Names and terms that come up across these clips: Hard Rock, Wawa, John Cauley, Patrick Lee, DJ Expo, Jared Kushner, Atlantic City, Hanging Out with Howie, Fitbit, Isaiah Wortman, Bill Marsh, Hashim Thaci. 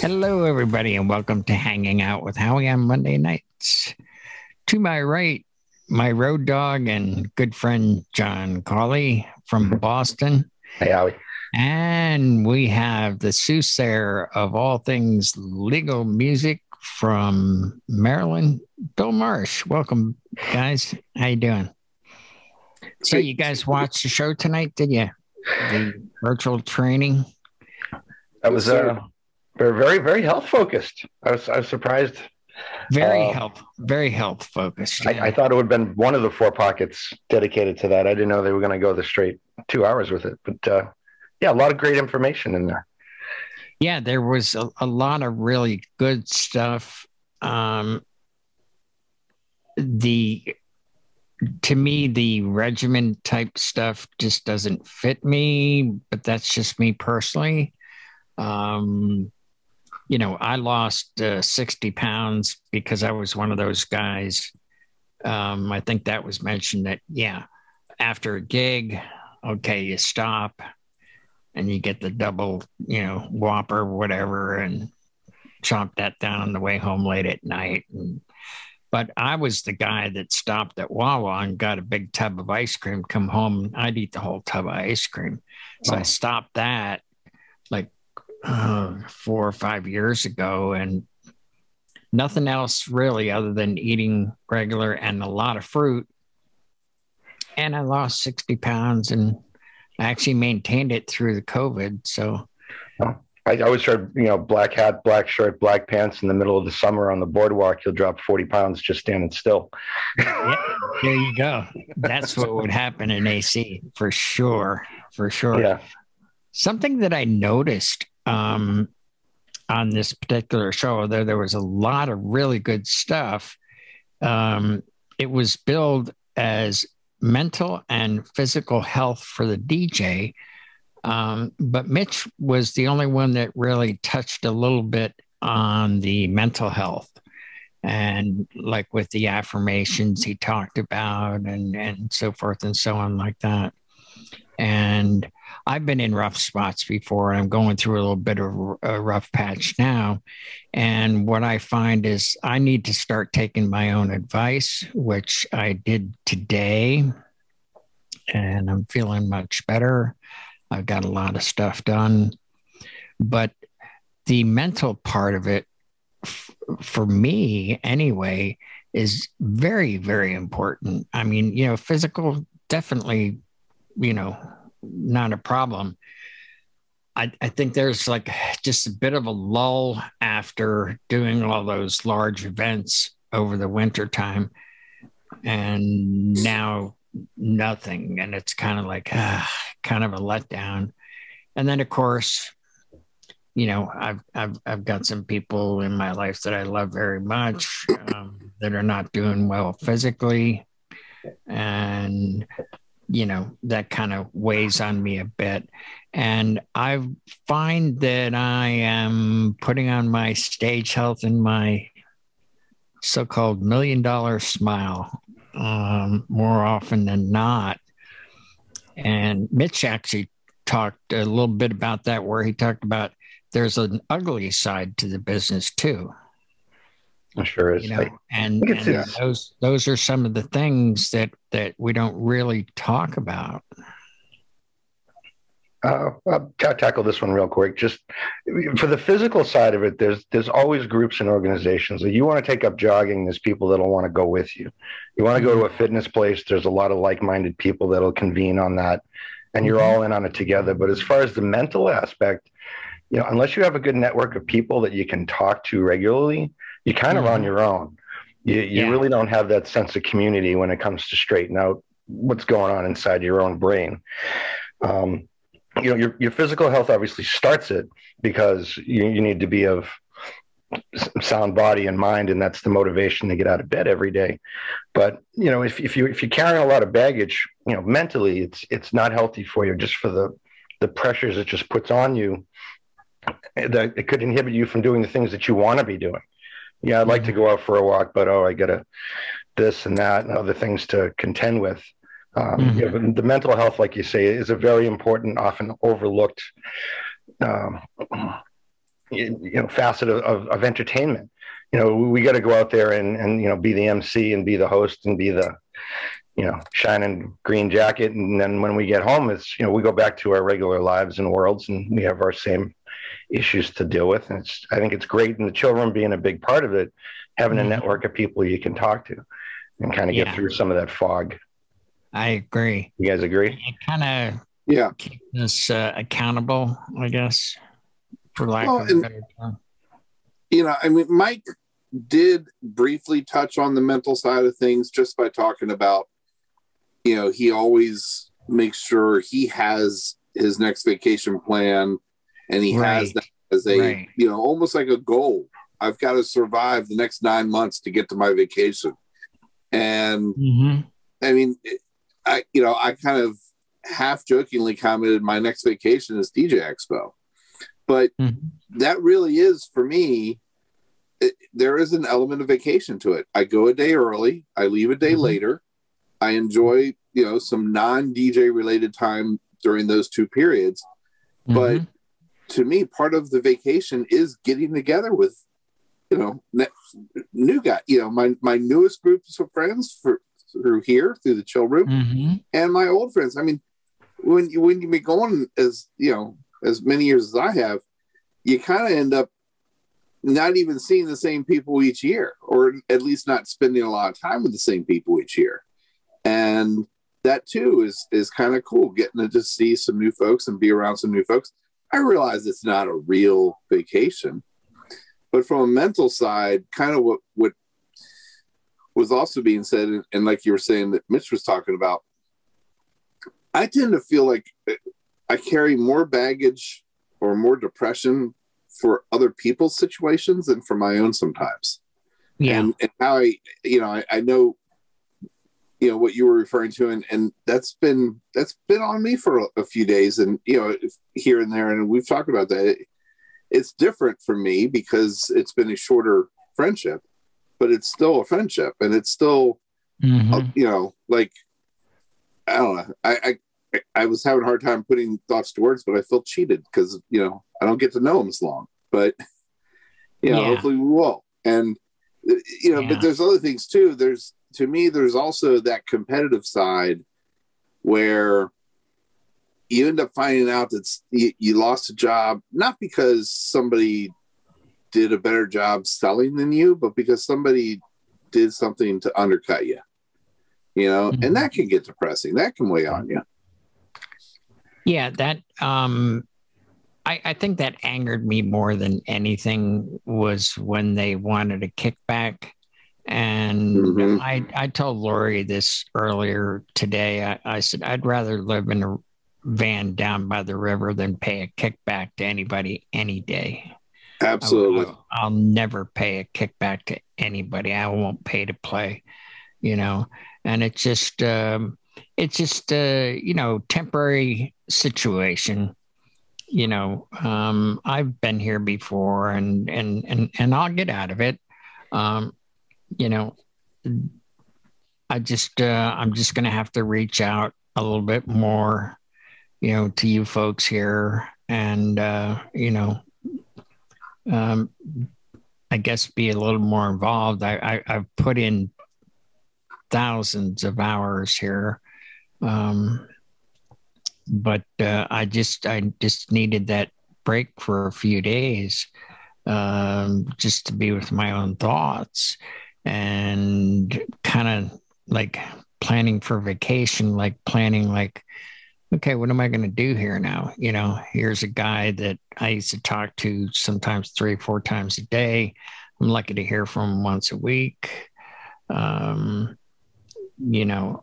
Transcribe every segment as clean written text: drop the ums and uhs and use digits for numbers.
Hello, everybody, and welcome to Hanging Out with Howie on Monday nights. To my right, my road dog and good friend, John Cauley from Boston. Hey, Howie. And we have the soothsayer of all things legal music from Maryland, Bill Marsh. Welcome, guys. How you doing? So you guys watched the show tonight, did you? The virtual training? That was very, very health focused. I was surprised. Very health focused. Yeah. I thought it would have been one of the four pockets dedicated to that. I didn't know they were going to go the straight 2 hours with it. But yeah, a lot of great information in there. Yeah, there was a lot of really good stuff. To me, the regimen type stuff just doesn't fit me, but that's just me personally. You know, I lost 60 pounds because I was one of those guys. I think that was mentioned that, yeah, after a gig, okay, you stop and you get the double, you know, Whopper, whatever, and chomp that down on the way home late at night. But I was the guy that stopped at Wawa and got a big tub of ice cream, come home, and I'd eat the whole tub of ice cream. So I stopped that like 4 or 5 years ago, and nothing else really other than eating regular and a lot of fruit. And I lost 60 pounds and I actually maintained it through the COVID. So I always heard, you know, black hat, black shirt, black pants in the middle of the summer on the boardwalk, you'll drop 40 pounds just standing still. Yeah, there you go. That's what would happen in AC for sure. For sure. Yeah. Something that I noticed on this particular show, although there was a lot of really good stuff, it was billed as mental and physical health for the DJ. But Mitch was the only one that really touched a little bit on the mental health, and like with the affirmations he talked about and so forth and so on like that. And I've been in rough spots before, and I'm going through a little bit of a rough patch now. And what I find is I need to start taking my own advice, which I did today, and I'm feeling much better. I've got a lot of stuff done, but the mental part of it, for me anyway, is very, very important. I mean, you know, physical, definitely, you know, not a problem. I think there's like just a bit of a lull after doing all those large events over the winter time, and now nothing. And it's kind of like, kind of a letdown. And then of course, you know, I've got some people in my life that I love very much that are not doing well physically, and you know, that kind of weighs on me a bit. And I find that I am putting on my stage health and my so-called $1 million smile more often than not. And Mitch actually talked a little bit about that, where he talked about there's an ugly side to the business too. It sure is. You know, and those are some of the things that we don't really talk about. I'll tackle this one real quick. Just for the physical side of it, there's always groups and organizations. If you want to take up jogging, there's people that'll want to go with you. You want to go to a fitness place, there's a lot of like-minded people that'll convene on that, and you're all in on it together. But as far as the mental aspect, you know, unless you have a good network of people that you can talk to regularly, you're kind of on your own. You really don't have that sense of community when it comes to straighten out what's going on inside your own brain. You know, your physical health obviously starts it, because you need to be of sound body and mind, and that's the motivation to get out of bed every day. But you know, if you're carrying a lot of baggage, you know, mentally, it's not healthy for you, just for the pressures it just puts on you, that it could inhibit you from doing the things that you want to be doing. Yeah, I'd like to go out for a walk, but I gotta this and that and other things to contend with. You know, but the mental health, like you say, is a very important, often overlooked facet of entertainment. You know, we got to go out there and, you know, be the MC and be the host and be the, you know, shining green jacket. And then when we get home, it's, you know, we go back to our regular lives and worlds, and we have our same issues to deal with. And it's, I think it's great. And the children being a big part of it, having a network of people you can talk to and kind of get through some of that fog. I agree. You guys agree? It kind of keep us accountable, I guess, for lack of a better term. You know, I mean, Mike did briefly touch on the mental side of things just by talking about, you know, he always makes sure he has his next vacation plan, and he has that as a, you know, almost like a goal. I've got to survive the next 9 months to get to my vacation. And I mean, I, you know, I kind of half jokingly commented my next vacation is DJ Expo. But that really is, for me, there is an element of vacation to it. I go a day early. I leave a day later. I enjoy, you know, some non-DJ related time during those two periods. But to me, part of the vacation is getting together with, you know, new guy, you know, my newest groups of friends through here, through the chill room, and my old friends. I mean, when you be going as, you know, as many years as I have, you kind of end up not even seeing the same people each year, or at least not spending a lot of time with the same people each year. And that too is kind of cool, getting to just see some new folks and be around some new folks. I realize it's not a real vacation, but from a mental side, kind of what was also being said, and like you were saying that Mitch was talking about, I tend to feel like I carry more baggage or more depression for other people's situations than for my own sometimes. Yeah. And how I, you know, I know, you know, what you were referring to, and that's been on me for a few days, and, you know, here and there. And we've talked about that. It's different for me because it's been a shorter friendship, but it's still a friendship, and it's still, you know, like, I don't know. I was having a hard time putting thoughts to words, but I feel cheated because, you know, I don't get to know him as long, but, you know, hopefully we will. And, you know, but there's other things too. There's, to me, there's also that competitive side where you end up finding out that you lost a job, not because somebody did a better job selling than you, but because somebody did something to undercut you, you know, and that can get depressing. That can weigh on you. Yeah, that I think that angered me more than anything was when they wanted a kickback. And I told Lori this earlier today. I said, I'd rather live in a van down by the river than pay a kickback to anybody any day. Absolutely. I'll never pay a kickback to anybody. I won't pay to play, you know. And it's just a, you know, temporary situation, you know. I've been here before, and I'll get out of it. You know, I just, I'm just going to have to reach out a little bit more, you know, to you folks here, and, you know, I guess be a little more involved. I've put in thousands of hours here. But I just needed that break for a few days, just to be with my own thoughts and kind of like planning for vacation, like planning, like, okay, what am I going to do here now? You know, here's a guy that I used to talk to sometimes 3 or 4 times a day. I'm lucky to hear from him once a week. You know,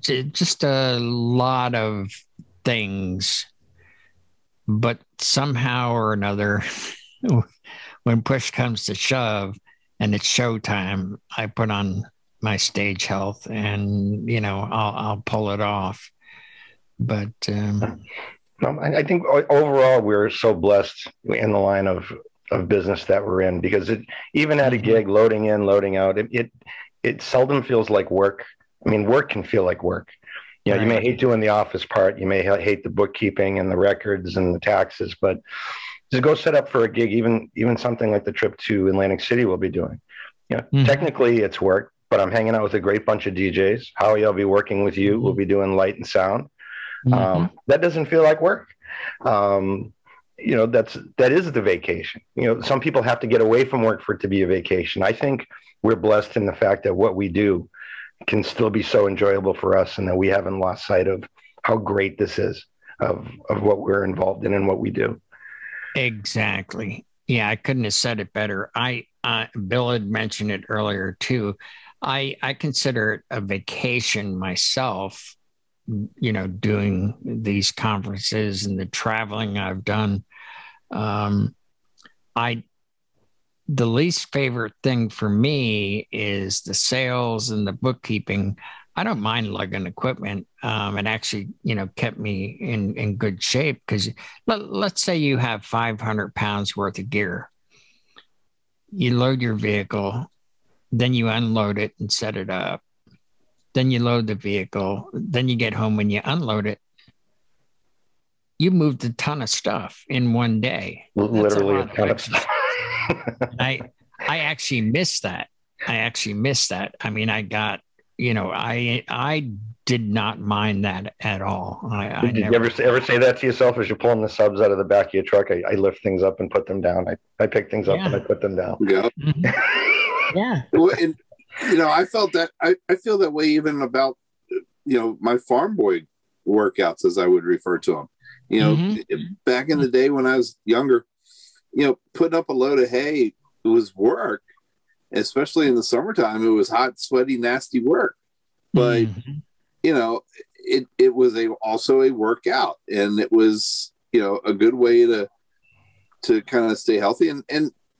just a lot of things, but somehow or another, when push comes to shove and it's showtime, I put on my stage health, and, you know, I'll pull it off. But I think overall we're so blessed in the line of business that we're in, because it, even at a gig, loading in, loading out, it seldom feels like work. I mean, work can feel like work. You know, you may hate doing the office part. You may hate the bookkeeping and the records and the taxes, but to go set up for a gig, even something like the trip to Atlantic City we'll be doing. Yeah, you know, technically it's work, but I'm hanging out with a great bunch of DJs. Howie, I'll be working with you. We'll be doing light and sound. That doesn't feel like work. You know, that is the vacation. You know, some people have to get away from work for it to be a vacation. I think we're blessed in the fact that what we do can still be so enjoyable for us, and that we haven't lost sight of how great this is, of what we're involved in and what we do. Exactly. Yeah, I couldn't have said it better. Bill had mentioned it earlier too. I consider it a vacation myself, you know, doing these conferences and the traveling I've done. The least favorite thing for me is the sales and the bookkeeping. I don't mind lugging equipment. It actually, you know, kept me in good shape, because let's say you have 500 pounds worth of gear. You load your vehicle, then you unload it and set it up. Then you load the vehicle, then you get home and you unload it. You moved a ton of stuff in one day. Literally a ton of stuff. I actually missed that. I mean, I got, you know, I did not mind that at all. Did you ever say that to yourself as you're pulling the subs out of the back of your truck? I lift things up and put them down. I pick things up and I put them down. Yeah. Yeah. And, you know, I felt that, I feel that way even about, you know, my farm boy workouts, as I would refer to them. You know, back in the day when I was younger, you know, putting up a load of hay, it was work. Especially in the summertime, it was hot, sweaty, nasty work. But, you know, it was also a workout, and it was, you know, a good way to kind of stay healthy. And,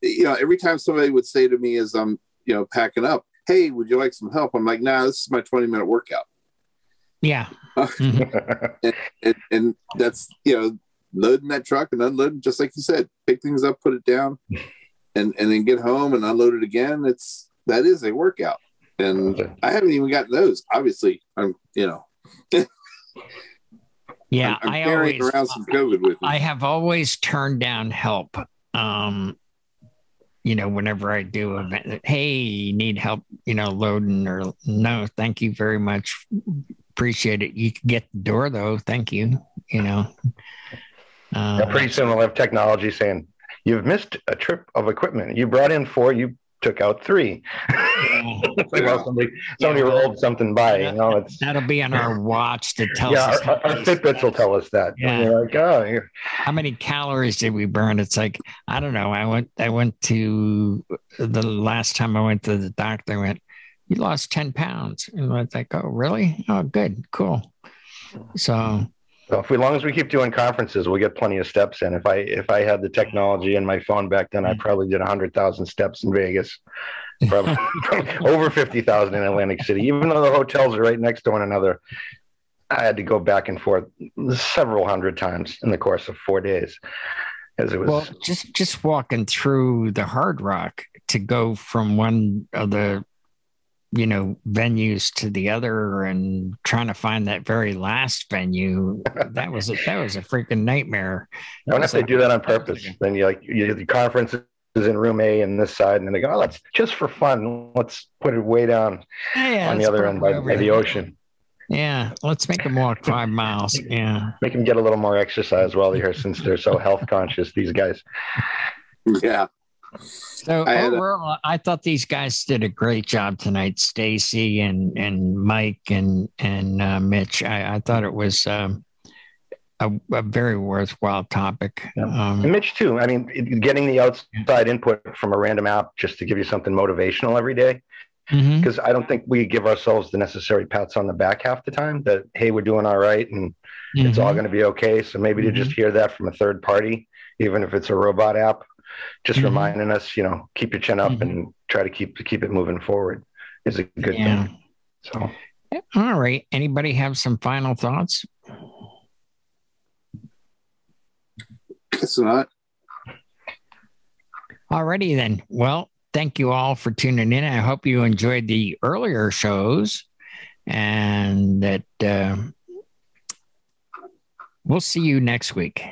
you know, every time somebody would say to me as I'm, you know, packing up, hey, would you like some help? I'm like, nah, this is my 20-minute workout. Yeah. And that's, you know, loading that truck and unloading, just like you said, pick things up, put it down. And then get home and unload it again. That is a workout, and I haven't even gotten those. Obviously, I'm, you know, yeah, I'm carrying around some COVID with me. I have always turned down help. You know, whenever I do event, hey, you need help, you know, loading, or no, thank you very much, appreciate it. You can get the door though, thank you. You know, pretty soon we'll have technology saying, you've missed a trip of equipment. You brought in 4, you took out 3. Somebody rolled something by. You know, that'll be on our watch to tell us. Yeah, our Fitbits will tell us that. Yeah. You're like, oh, how many calories did we burn? It's like, I don't know. I went to the last time I went to the doctor, I went, you lost 10 pounds. And I was like, oh, really? Oh, good. Cool. So as long as we keep doing conferences, we'll get plenty of steps in. If I had the technology in my phone back then, I probably did 100,000 steps in Vegas, probably over 50,000 in Atlantic City. Even though the hotels are right next to one another, I had to go back and forth several hundred times in the course of 4 days. As it was, well, just walking through the Hard Rock to go from one of the, you know, venues to the other, and trying to find that very last venue. That was a freaking nightmare. I wonder if they do that on purpose. Then you like, the conference is in room A and this side, and then they go, oh, let's just for fun, let's put it way down on the other end by the ocean. Yeah, let's make them walk 5 miles. Yeah, make them get a little more exercise while they're here, since they're so health conscious, these guys. Yeah. So overall, I thought these guys did a great job tonight, Stacy and Mike and Mitch. I thought it was a very worthwhile topic. Yeah. And Mitch too. I mean, getting the outside input from a random app just to give you something motivational every day, because I don't think we give ourselves the necessary pats on the back half the time. That, hey, we're doing all right, and it's all going to be okay. So maybe to just hear that from a third party, even if it's a robot app. Just reminding us, you know, keep your chin up and try to keep it moving forward is a good thing. So, all right. Anybody have some final thoughts? Guess not. All righty then. Well, thank you all for tuning in. I hope you enjoyed the earlier shows, and that we'll see you next week.